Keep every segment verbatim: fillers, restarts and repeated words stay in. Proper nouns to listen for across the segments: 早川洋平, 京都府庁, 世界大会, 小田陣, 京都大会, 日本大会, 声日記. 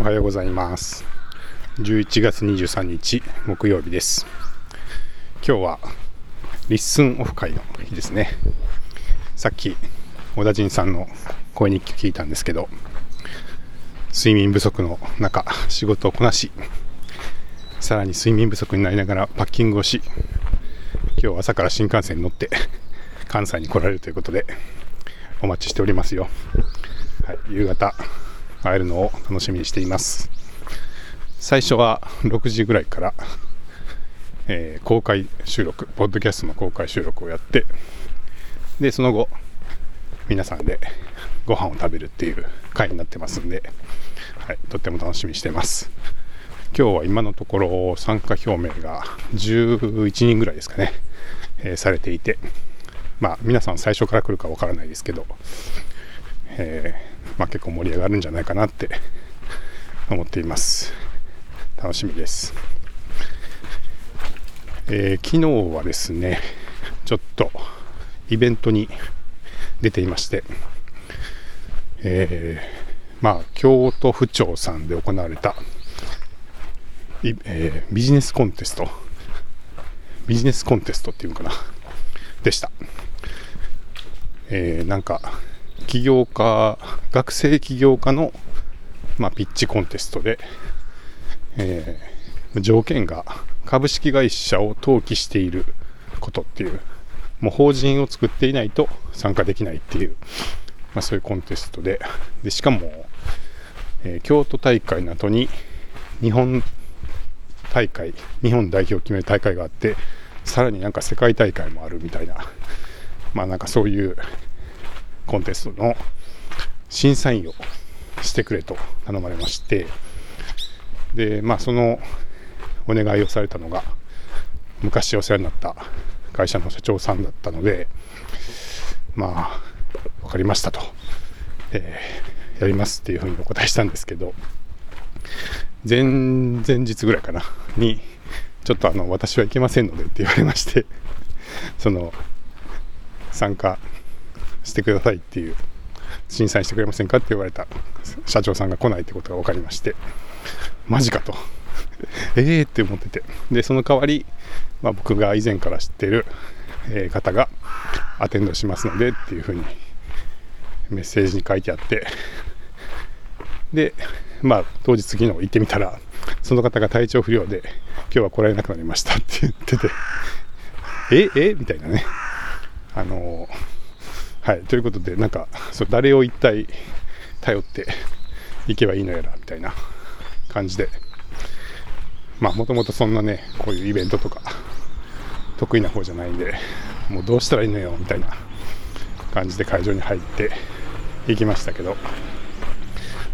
おはようございます。じゅういちがつにじゅうさんにち木曜日です。今日はリッスンオフ会の日ですね。さっき小田陣さんの声日記聞いたんですけど、睡眠不足の中仕事をこなし、さらに睡眠不足になりながらパッキングをし、今日朝から新幹線に乗って関西に来られるということでお待ちしておりますよ。はい、夕方会えるのを楽しみにしています。最初はろくじぐらいから、えー、公開収録、ポッドキャストの公開収録をやって、でその後皆さんでご飯を食べるっていう会になってますんで、はい、とっても楽しみにしてます。今日は今のところ参加表明がじゅういちにんぐらいですかね、えー、されていて、まあ皆さん最初から来るかわからないですけど、えーまあ、結構盛り上がるんじゃないかなって思っています。楽しみです。えー、昨日はですねちょっとイベントに出ていまして、えーまあ、京都府庁さんで行われた、えー、ビジネスコンテストビジネスコンテストっていうのかなでした。えー、なんか起業家、学生起業家の、まあ、ピッチコンテストで、えー、条件が株式会社を登記していることっていう、もう法人を作っていないと参加できないっていう、まあ、そういうコンテストで、でしかも、えー、京都大会の後に日本大会、日本代表を決める大会があって、さらになんか世界大会もあるみたいな、まあなんかそういうコンテストの審査員をしてくれと頼まれまして、でまあそのお願いをされたのが昔お世話になった会社の社長さんだったので、まあ分かりましたと、えー、やりますっていうふうにお答えしたんですけど、前々日ぐらいかなにちょっとあの私は行けませんのでって言われまして、その参加してくださいっていう、審査してくれませんかって言われた社長さんが来ないってことが分かりまして、マジかとええって思ってて、でその代わり、まあ、僕が以前から知っている方がアテンドしますのでっていうふうにメッセージに書いてあって、でまあ当日次の行ってみたら、その方が体調不良で今日は来られなくなりましたって言ってて、ええみたいなね、あのはい、ということで、なんかそう誰を一体頼っていけばいいのやらみたいな感じで、まあもともとそんなねこういうイベントとか得意な方じゃないんで、もうどうしたらいいのよみたいな感じで会場に入っていきましたけど、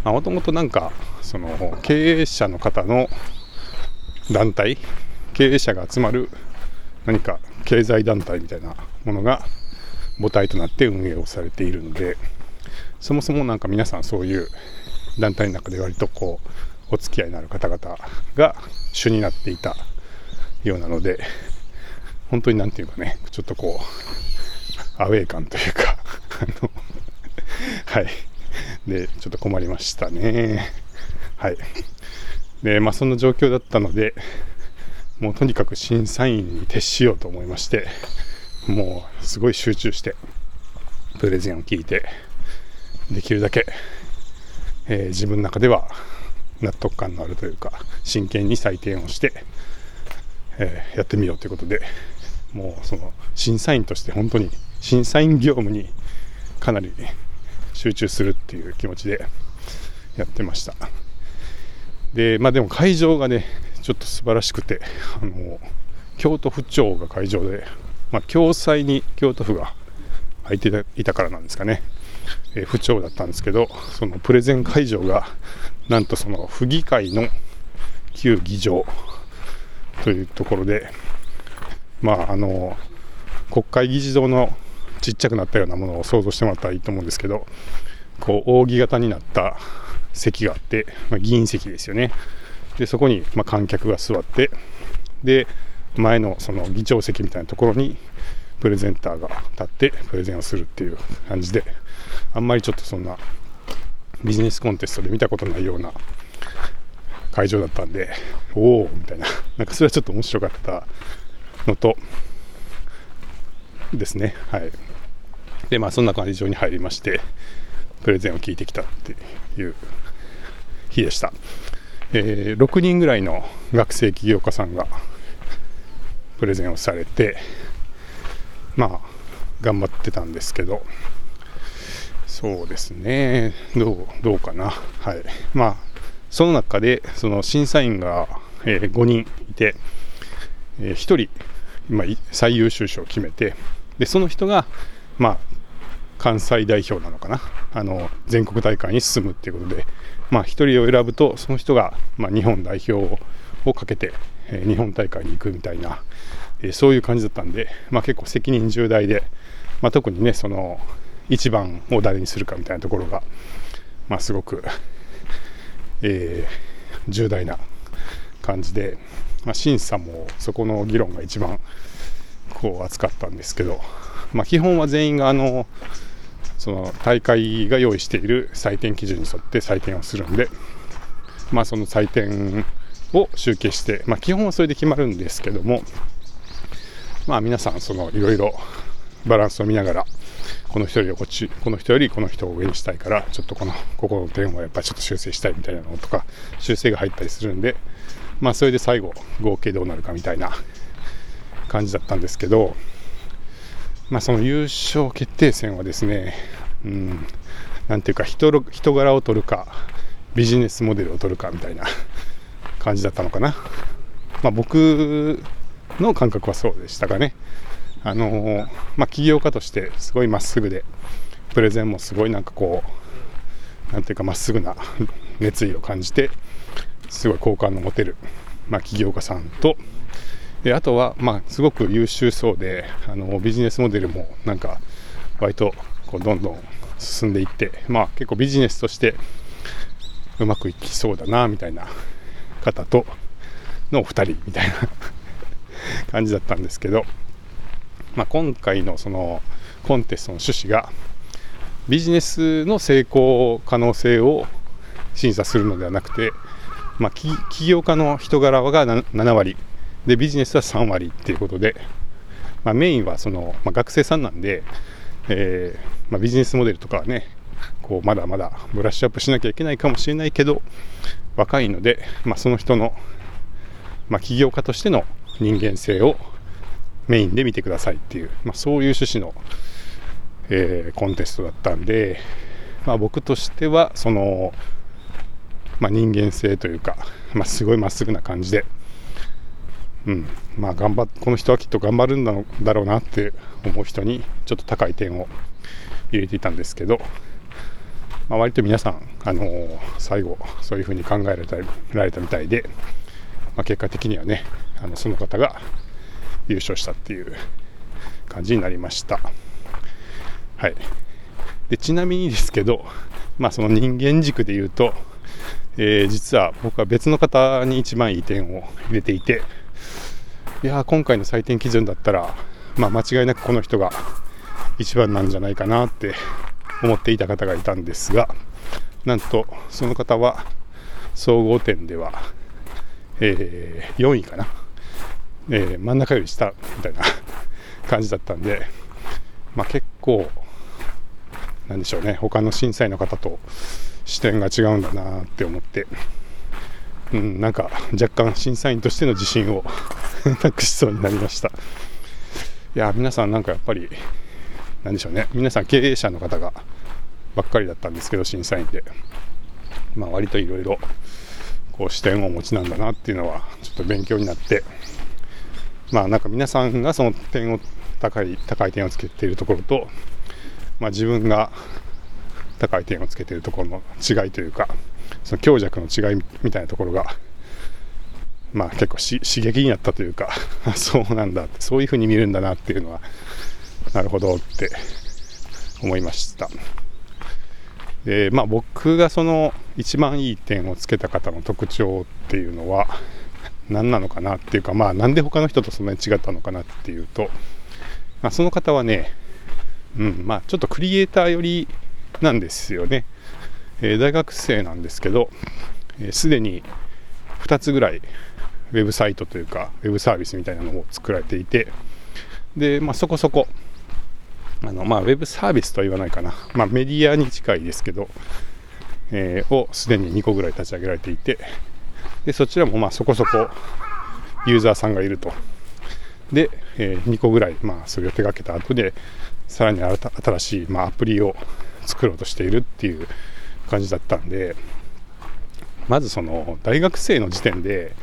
もともとなんかその経営者の方の団体、経営者が集まる何か経済団体みたいなものが母体となって運営をされているので、そもそもなんか皆さんそういう団体の中で割とこうお付き合いのある方々が主になっていたようなので、本当になんていうかね、ちょっとこうアウェー感というかあのはいでちょっと困りましたね。はいでまあそんな状況だったので、もうとにかく審査員に徹しようと思いまして、もうすごい集中してプレゼンを聞いて、できるだけ、えー、自分の中では納得感のあるというか真剣に採点をして、えー、やってみようということで、もうその審査員として本当に審査員業務にかなり集中するっていう気持ちでやってました。でまあでも会場がねちょっと素晴らしくて、あの京都府庁が会場で、まあ、共催に京都府が入っていたからなんですかね、えー、府庁だったんですけど、そのプレゼン会場がなんとその府議会の旧議場というところで、まああの国会議事堂のちっちゃくなったようなものを想像してもらったらいいと思うんですけど、こう扇形になった席があって、まあ、議員席ですよね。でそこにまあ観客が座って、で前のその議長席みたいなところにプレゼンターが立ってプレゼンをするっていう感じで、あんまりちょっとそんなビジネスコンテストで見たことないような会場だったんで、おおみたいな、なんかそれはちょっと面白かったのとですね。はい。で、まあそんな会場に入りまして、プレゼンを聞いてきたっていう日でした。えー、ろくにんぐらいの学生起業家さんがプレゼンをされて、まあ頑張ってたんですけど、そうですね、どう、どうかな。はい。まあその中でその審査員が、えー、ごにんいて、えー、ひとり、まあ、最優秀賞を決めて、でその人が、まあ、関西代表なのかな、あの全国大会に進むということで、まあ、ひとりを選ぶとその人が、まあ、日本代表を、をかけて、えー、日本大会に行くみたいな、えー、そういう感じだったんで、まあ、結構責任重大で、まあ、特にねそのいちばんを誰にするかみたいなところが、まあ、すごくえー、重大な感じで、まあ、審査もそこの議論が一番こう熱かったんですけど、まあ、基本は全員があのその大会が用意している採点基準に沿って採点をするんで、まあ、その採点を集計して、まあ、基本はそれで決まるんですけども、まあ、皆さんそのいろいろバランスを見ながら、この人よりこっち、この人よりこの人を上にしたいから、ちょっとこのここの点はやっぱりちょっと修正したいみたいなのとか、修正が入ったりするんで、まあそれで最後合計どうなるかみたいな感じだったんですけど、まあその優勝決定戦はですね、うん、なんていうか人の人柄を取るかビジネスモデルを取るかみたいな感じだったのかな。まあ僕の感覚はそうでしたかね。あのまあ、起業家としてすごいまっすぐで、プレゼンもすごいなんかこうなんていうかまっすぐな熱意を感じて、すごい好感の持てる、まあ、起業家さんと、であとはまあすごく優秀そうで、あのビジネスモデルもなんか割とこうどんどん進んでいって、まあ、結構ビジネスとしてうまくいきそうだなみたいな方とのお二人みたいな感じだったんですけど、まあ、今回のそのコンテストの趣旨がビジネスの成功可能性を審査するのではなくて、まあ起業家の人柄がななわりでビジネスはさんわりっていうことで、まあメインはそのまあ学生さんなんで、えまあビジネスモデルとかはねこうまだまだブラッシュアップしなきゃいけないかもしれないけど、若いのでまあその人のまあ起業家としての人間性をメインで見てくださいっていう、まあ、そういう趣旨の、えー、コンテストだったんで、まあ、僕としてはその、まあ、人間性というか、まあ、すごいまっすぐな感じで、うんまあ、頑張っこの人はきっと頑張るんだろう、だろうなって思う人にちょっと高い点を入れていたんですけど、まあ、割と皆さん、あのー、最後そういうふうに考えられた、られたみたいで、まあ、結果的にはねあのその方が優勝したっていう感じになりました。はい。でちなみにですけど、まあその人間軸でいうと、えー、実は僕は別の方に一番いい点を入れていて、いや今回の採点基準だったら、まあ間違いなくこの人が一番なんじゃないかなって思っていた方がいたんですが、なんとその方は総合点では、えー、よんいかな。えー、真ん中より下みたいな感じだったんで、まあ、結構なんでしょうね、他の審査員の方と視点が違うんだなって思って、うん、なんか若干審査員としての自信をなくしそうになりました。いや皆さんなんかやっぱりなんでしょうね、皆さん経営者の方がばっかりだったんですけど、審査員で、まあ、割といろいろこう視点をお持ちなんだなっていうのはちょっと勉強になって、まあなんか皆さんがその点を高い高い点をつけているところと、まあ、自分が高い点をつけているところの違いというか、その強弱の違いみたいなところが、まあ、結構し刺激になったというかそうなんだって、そういうふうに見るんだなっていうのはなるほどって思いました。で、まあ、僕がその一番いい点をつけた方の特徴っていうのは何なのかなっていうか、まあなんで他の人とそんなに違ったのかなっていうと、まあ、その方はね、うん、まあちょっとクリエイター寄りなんですよね。えー、大学生なんですけど、すで、えー、にふたつぐらいウェブサイトというかウェブサービスみたいなのを作られていて、で、まあ、そこそこあの、まあ、ウェブサービスとは言わないかな、まあ、メディアに近いですけど、えー、をすでににこぐらい立ち上げられていて、でそちらもまあそこそこユーザーさんがいると。で、えー、にこぐらい、まあ、それを手掛けた後でさらに新しい、まあ、アプリを作ろうとしているっていう感じだったんで、まずその大学生の時点で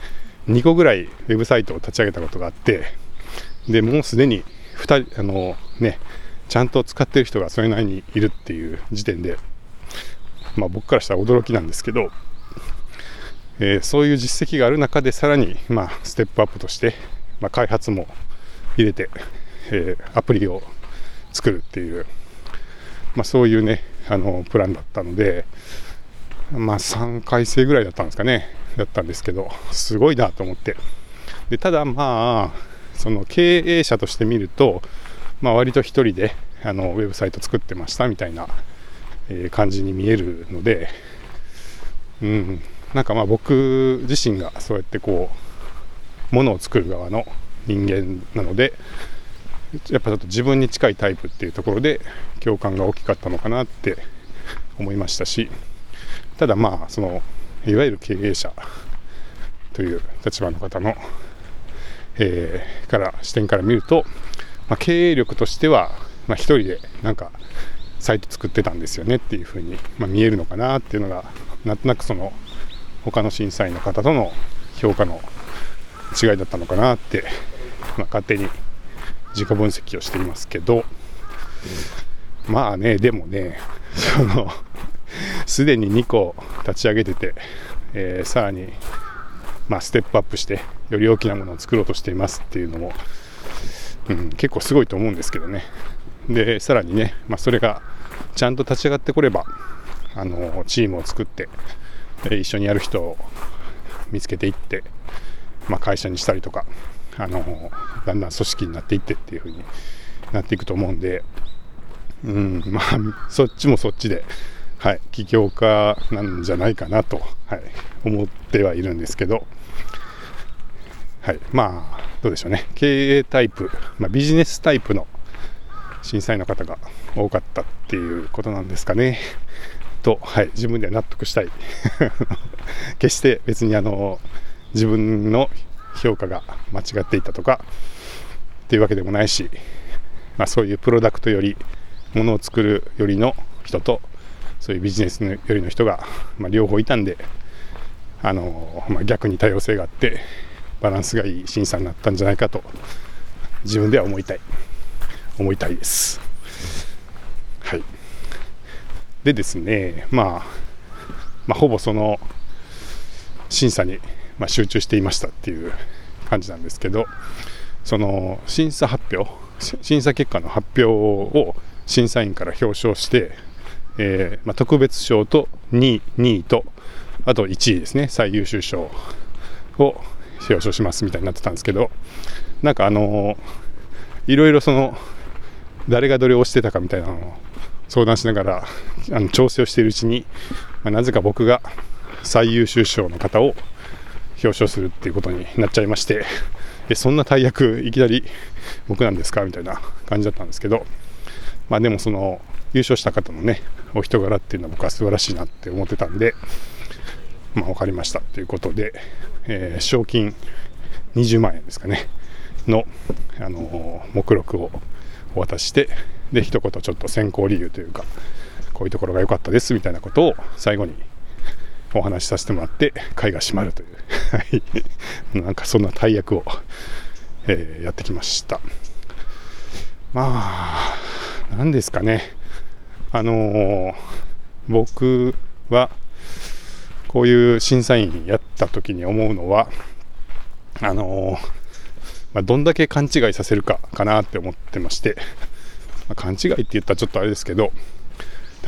にこぐらいウェブサイトを立ち上げたことがあって、でもうすでにふたりあの、ね、ちゃんと使ってる人がそれなりにいるっていう時点で、まあ、僕からしたら驚きなんですけど、えー、そういう実績がある中でさらに、まあ、ステップアップとして、まあ、開発も入れて、えー、アプリを作るっていう、まあ、そういうねあのプランだったので、まあ、さんかい生ぐらいだったんですかねだったんですけど、すごいなと思って。でただまあその経営者として見ると、まあ、割と一人であのウェブサイト作ってましたみたいな感じに見えるので、うん、なんかまあ僕自身がそうやってこうものを作る側の人間なので、やっぱちょっと自分に近いタイプっていうところで共感が大きかったのかなって思いましたし、ただまあそのいわゆる経営者という立場の方の、えー、から視点から見ると、まあ、経営力としては、まあ、一人でなんかサイト作ってたんですよねっていう風に、まあ、見えるのかなっていうのがなんとなくその他の審査員の方との評価の違いだったのかなって、まあ、勝手に自己分析をしていますけど、うん、まあねでもねそのすでににこ立ち上げてて、えー、さらに、まあ、ステップアップしてより大きなものを作ろうとしていますっていうのも、うん、結構すごいと思うんですけどね。でさらにね、まあ、それがちゃんと立ち上がってこればあのチームを作って一緒にやる人を見つけていって、まあ、会社にしたりとかあのだんだん組織になっていってっていう風になっていくと思うんで、うん、まあそっちもそっちで、はい、起業家なんじゃないかなと、はい、思ってはいるんですけど、はい、まあどうでしょうね、経営タイプ、まあ、ビジネスタイプの審査員の方が多かったっていうことなんですかねと、はい、自分では納得したい決して別にあの自分の評価が間違っていたとかっていうわけでもないし、まあ、そういうプロダクトよりものを作るよりの人とそういうビジネスよりの人が、まあ、両方いたんで、あの、まあ、逆に多様性があってバランスがいい審査になったんじゃないかと自分では思いたい思いたいです。はい。でですね、まあ、まあ、ほぼその審査に、まあ、集中していましたっていう感じなんですけど、その審査発表、審査結果の発表を審査員から表彰して、えーまあ、特別賞とにい、にいとあといちいですね、最優秀賞を表彰しますみたいになってたんですけど、なんかあのいろいろその誰がどれを押してたかみたいなのを相談しながらあの調整をしているうちに、まあ、なぜか僕が最優秀賞の方を表彰するっていうことになっちゃいまして、えそんな大役いきなり僕なんですかみたいな感じだったんですけど、まあ、でもその優勝した方のねお人柄っていうのは僕は素晴らしいなって思ってたんで、まあ、分かりましたということで、えー、賞金にじゅうまんえんですかねの、あのー、目録をお渡しして、で一言ちょっと選考理由というかこういうところが良かったですみたいなことを最後にお話しさせてもらって会が閉まるというなんかそんな大役を、えー、やってきました。まあ何ですかね、あのー、僕はこういう審査員やった時に思うのはあのーまあ、どんだけ勘違いさせるかかなって思ってまして、まあ、勘違いって言ったらちょっとあれですけど、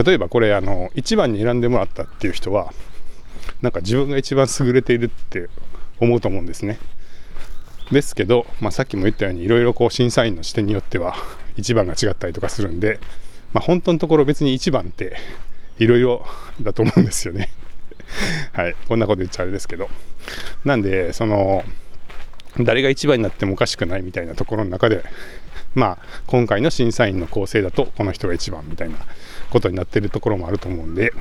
例えばこれあのいちばんに選んでもらったっていう人はなんか自分が一番優れているって思うと思うんですね。ですけど、まあ、さっきも言ったようにいろいろこう審査員の視点によってはいちばんが違ったりとかするんで、まあ、本当のところ別にいちばんっていろいろだと思うんですよねはい、こんなこと言っちゃあれですけど、なんでその誰が一番になってもおかしくないみたいなところの中で、まあ今回の審査員の構成だとこの人が一番みたいなことになってるところもあると思うんで、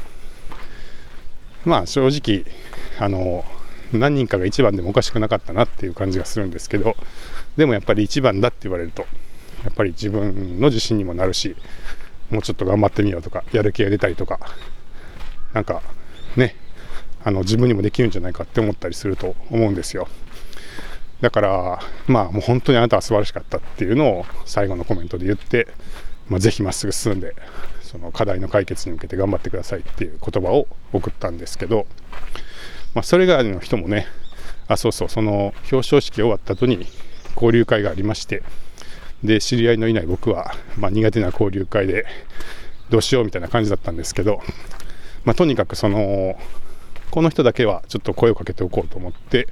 まあ正直あの何人かが一番でもおかしくなかったなっていう感じがするんですけど、でもやっぱり一番だって言われるとやっぱり自分の自信にもなるし、もうちょっと頑張ってみようとかやる気が出たりとか、なんかね、あの自分にもできるんじゃないかって思ったりすると思うんですよ。だからまあもう本当にあなたは素晴らしかったっていうのを最後のコメントで言って、まあ、ぜひまっすぐ進んでその課題の解決に向けて頑張ってくださいっていう言葉を送ったんですけど、まあ、それ以外の人もね、あ、そうそう、その表彰式終わった後に交流会がありまして、で知り合いのいない僕は、まあ、苦手な交流会でどうしようみたいな感じだったんですけど、まあ、とにかくそのこの人だけはちょっと声をかけておこうと思って、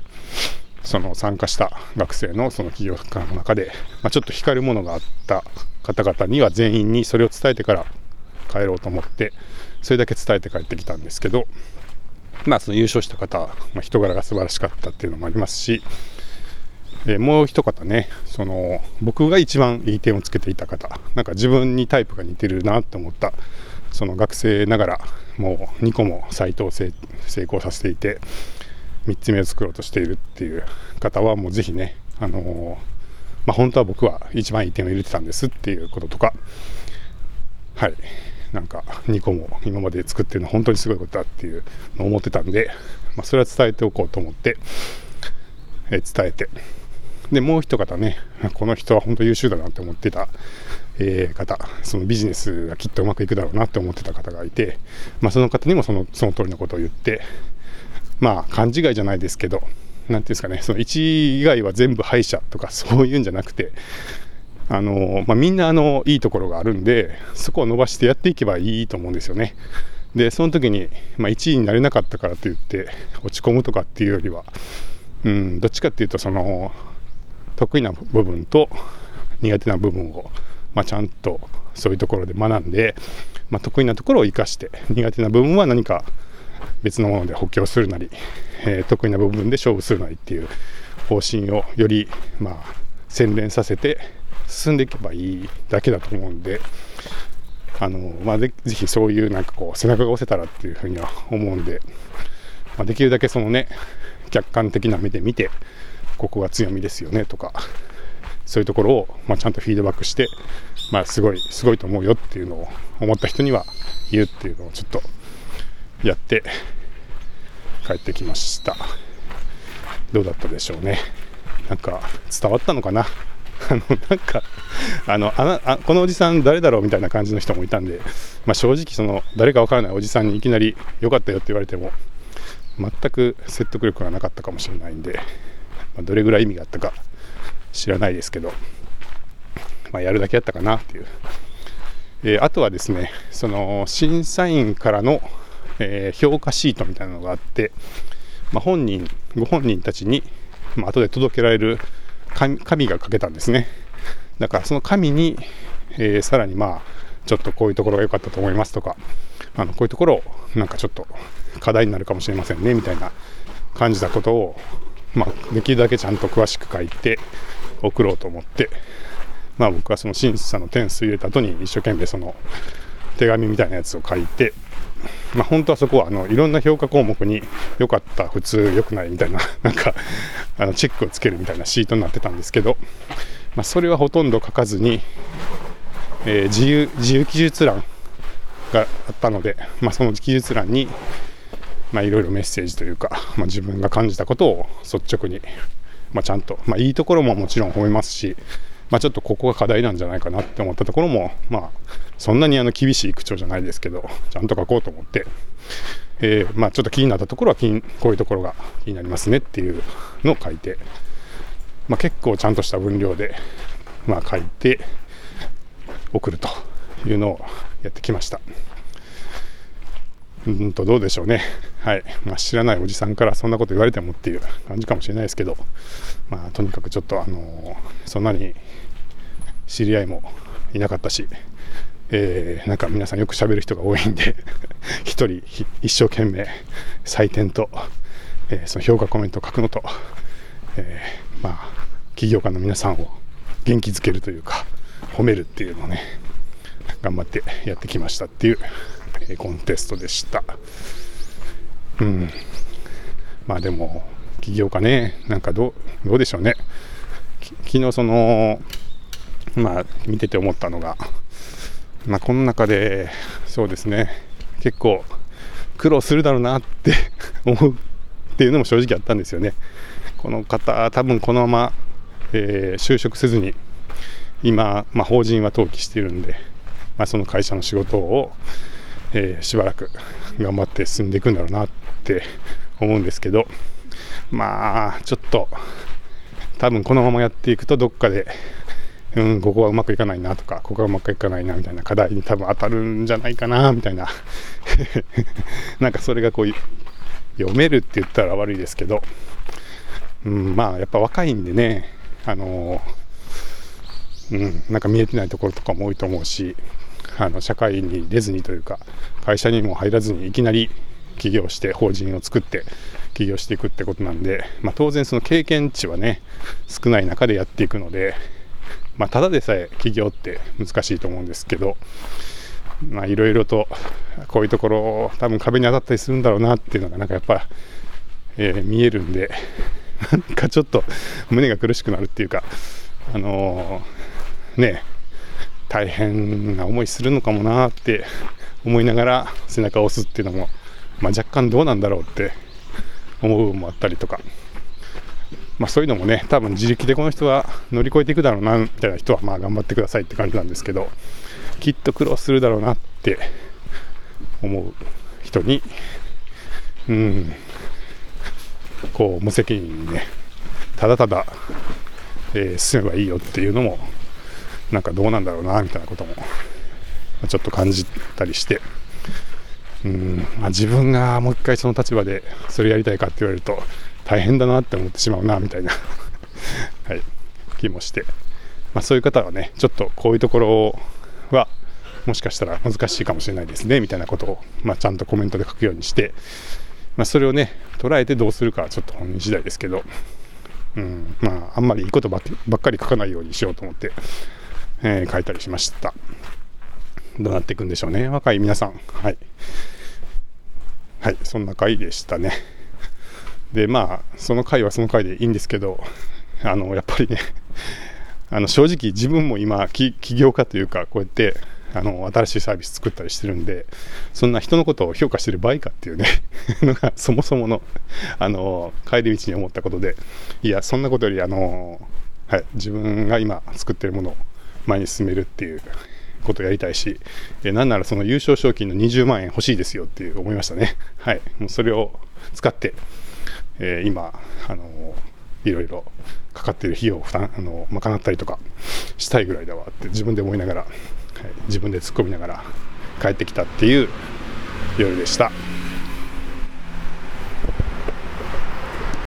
その参加した学生のその企業家の中で、まあ、ちょっと光るものがあった方々には全員にそれを伝えてから帰ろうと思ってそれだけ伝えて帰ってきたんですけど、まあその優勝した方、まあ、人柄が素晴らしかったっていうのもありますし、えー、もう一方ね、その僕が一番いい点をつけていた方、なんか自分にタイプが似てるなと思ったその学生ながらもうにこもサイトを成功させていてみっつめを作ろうとしているっていう方はもうぜひね、あのーまあ、本当は僕は一番いい点を入れてたんですっていうこととか、はい、なんかにこも今まで作ってるの本当にすごいことだっていうのを思ってたんで、まあ、それは伝えておこうと思って、えー、伝えて、でもう一方ね、この人は本当に優秀だなって思ってた、えー、方、そのビジネスがきっとうまくいくだろうなって思ってた方がいて、まあ、その方にもその、その通りのことを言って、まあ勘違いじゃないですけど、なんていうんですかね、そのいちい以外は全部敗者とかそういうんじゃなくて、あの、まあ、みんなあのいいところがあるんでそこを伸ばしてやっていけばいいと思うんですよね。でその時に、まあ、いちいになれなかったからといって落ち込むとかっていうよりは、うん、どっちかっていうとその得意な部分と苦手な部分を、まあ、ちゃんとそういうところで学んで、まあ、得意なところを生かして苦手な部分は何か別のもので補強するなり、えー、得意な部分で勝負するなりっていう方針をより、まあ、洗練させて進んでいけばいいだけだと思うんで、あの、まあ、ぜひそういうなんかこう背中が押せたらっていうふうには思うんで、まあ、できるだけそのね客観的な目で見て、ここが強みですよねとかそういうところを、まあ、ちゃんとフィードバックして、まあ、すごいすごいと思うよっていうのを思った人には言うっていうのをちょっとやって帰ってきました。どうだったでしょうね。なんか伝わったのかなあのなんかあのああこのおじさん誰だろうみたいな感じの人もいたんで、まあ、正直その誰かわからないおじさんにいきなり良かったよって言われても全く説得力がなかったかもしれないんで、まあ、どれぐらい意味があったか知らないですけど、まあ、やるだけやったかなっていう、えー、あとはですね、その審査員からのえー、評価シートみたいなのがあって、まあ、本人ご本人たちに、まあ後で届けられる 紙, 紙が書けたんですね。だからその紙に、えー、さらにまあちょっとこういうところが良かったと思いますとか、あのこういうところをなんかちょっと課題になるかもしれませんねみたいな感じたことを、まあ、できるだけちゃんと詳しく書いて送ろうと思って、まあ、僕はその審査の点数入れた後に一生懸命その手紙みたいなやつを書いて、まあ、本当はそこはあのいろんな評価項目に良かった、普通、良くないみたいな、なんかあのチェックをつけるみたいなシートになってたんですけど、まあ、それはほとんど書かずに、えー、自由、自由記述欄があったので、まあ、その記述欄に、まあ、いろいろメッセージというか、まあ、自分が感じたことを率直に、まあ、ちゃんと、まあ、いいところももちろん褒めますし、まあ、ちょっとここが課題なんじゃないかなって思ったところも、まあ、そんなにあの厳しい口調じゃないですけどちゃんと書こうと思って、えーまあ、ちょっと気になったところは気にこういうところが気になりますねっていうのを書いて、まあ、結構ちゃんとした分量で、まあ、書いて送るというのをやってきました。うんとどうでしょうね、はい、まあ、知らないおじさんからそんなこと言われてもっていう感じかもしれないですけど、まあ、とにかくちょっと、あのー、そんなに知り合いもいなかったし、えー、なんか皆さんよく喋る人が多いんで一人一生懸命採点と、えー、その評価コメントを書くのと、えー、まあ起業家の皆さんを元気づけるというか褒めるっていうのをね頑張ってやってきましたっていう、えー、コンテストでした。うん、まあでも起業家ね、なんかどう、どうでしょうね。昨日そのまあ見てて思ったのが、まあ、この中でそうですね結構苦労するだろうなって思うっていうのも正直あったんですよね。この方多分このまま、えー、就職せずに今、まあ、法人は登記しているんで、まあ、その会社の仕事を、えー、しばらく頑張って進んでいくんだろうなって思うんですけど、まあちょっと多分このままやっていくとどっかでうん、ここはうまくいかないなとかここはうまくいかないなみたいな課題に多分当たるんじゃないかなみたいななんかそれがこう読めるって言ったら悪いですけど、うん、まあやっぱ若いんでね、あのーうん、なんか見えてないところとかも多いと思うし、あの社会に出ずにというか会社にも入らずにいきなり起業して法人を作って起業していくってことなんで、まあ、当然その経験値はね少ない中でやっていくので、まあ、ただでさえ起業って難しいと思うんですけど、まあいろいろとこういうところ多分壁に当たったりするんだろうなっていうのがなんかやっぱ、えー、見えるんでなんかちょっと胸が苦しくなるっていうか、あのー、ね大変な思いするのかもなって思いながら背中を押すっていうのも、まあ、若干どうなんだろうって思う部分もあったりとか、まあ、そういうのもね多分自力でこの人は乗り越えていくだろうなみたいな人はまあ頑張ってくださいって感じなんですけど、きっと苦労するだろうなって思う人にうんこう無責任にねただただ、えー、進めばいいよっていうのもなんかどうなんだろうなみたいなこともちょっと感じたりして、うん、まあ、自分がもう一回その立場でそれやりたいかって言われると大変だなって思ってしまうなみたいな、はい、気もして、まあ、そういう方はねちょっとこういうところはもしかしたら難しいかもしれないですねみたいなことを、まあ、ちゃんとコメントで書くようにして、まあ、それをね捉えてどうするかはちょっと本人次第ですけど、うん、まああんまりいいことばっかり書かないようにしようと思って、えー、書いたりしました。どうなっていくんでしょうね若い皆さん。はい、はい、そんな回でしたね。でまあその回はその回でいいんですけど、あのやっぱりねあの正直自分も今起業家というかこうやってあの新しいサービス作ったりしてるんで、そんな人のことを評価してる場合かっていうねのがそもそものあの帰り道に思ったことで、いやそんなことよりあの、はい、自分が今作ってるものを前に進めるっていうことやりたいし、えなんならその優勝賞金のにじゅうまんえん欲しいですよっていう思いましたね。はい、もうそれを使って、えー、今あのー、いろいろかかっている費用を負担あのー、賄ったりとかしたいぐらいだわって自分で思いながら、はい、自分で突っ込みながら帰ってきたっていう夜でした。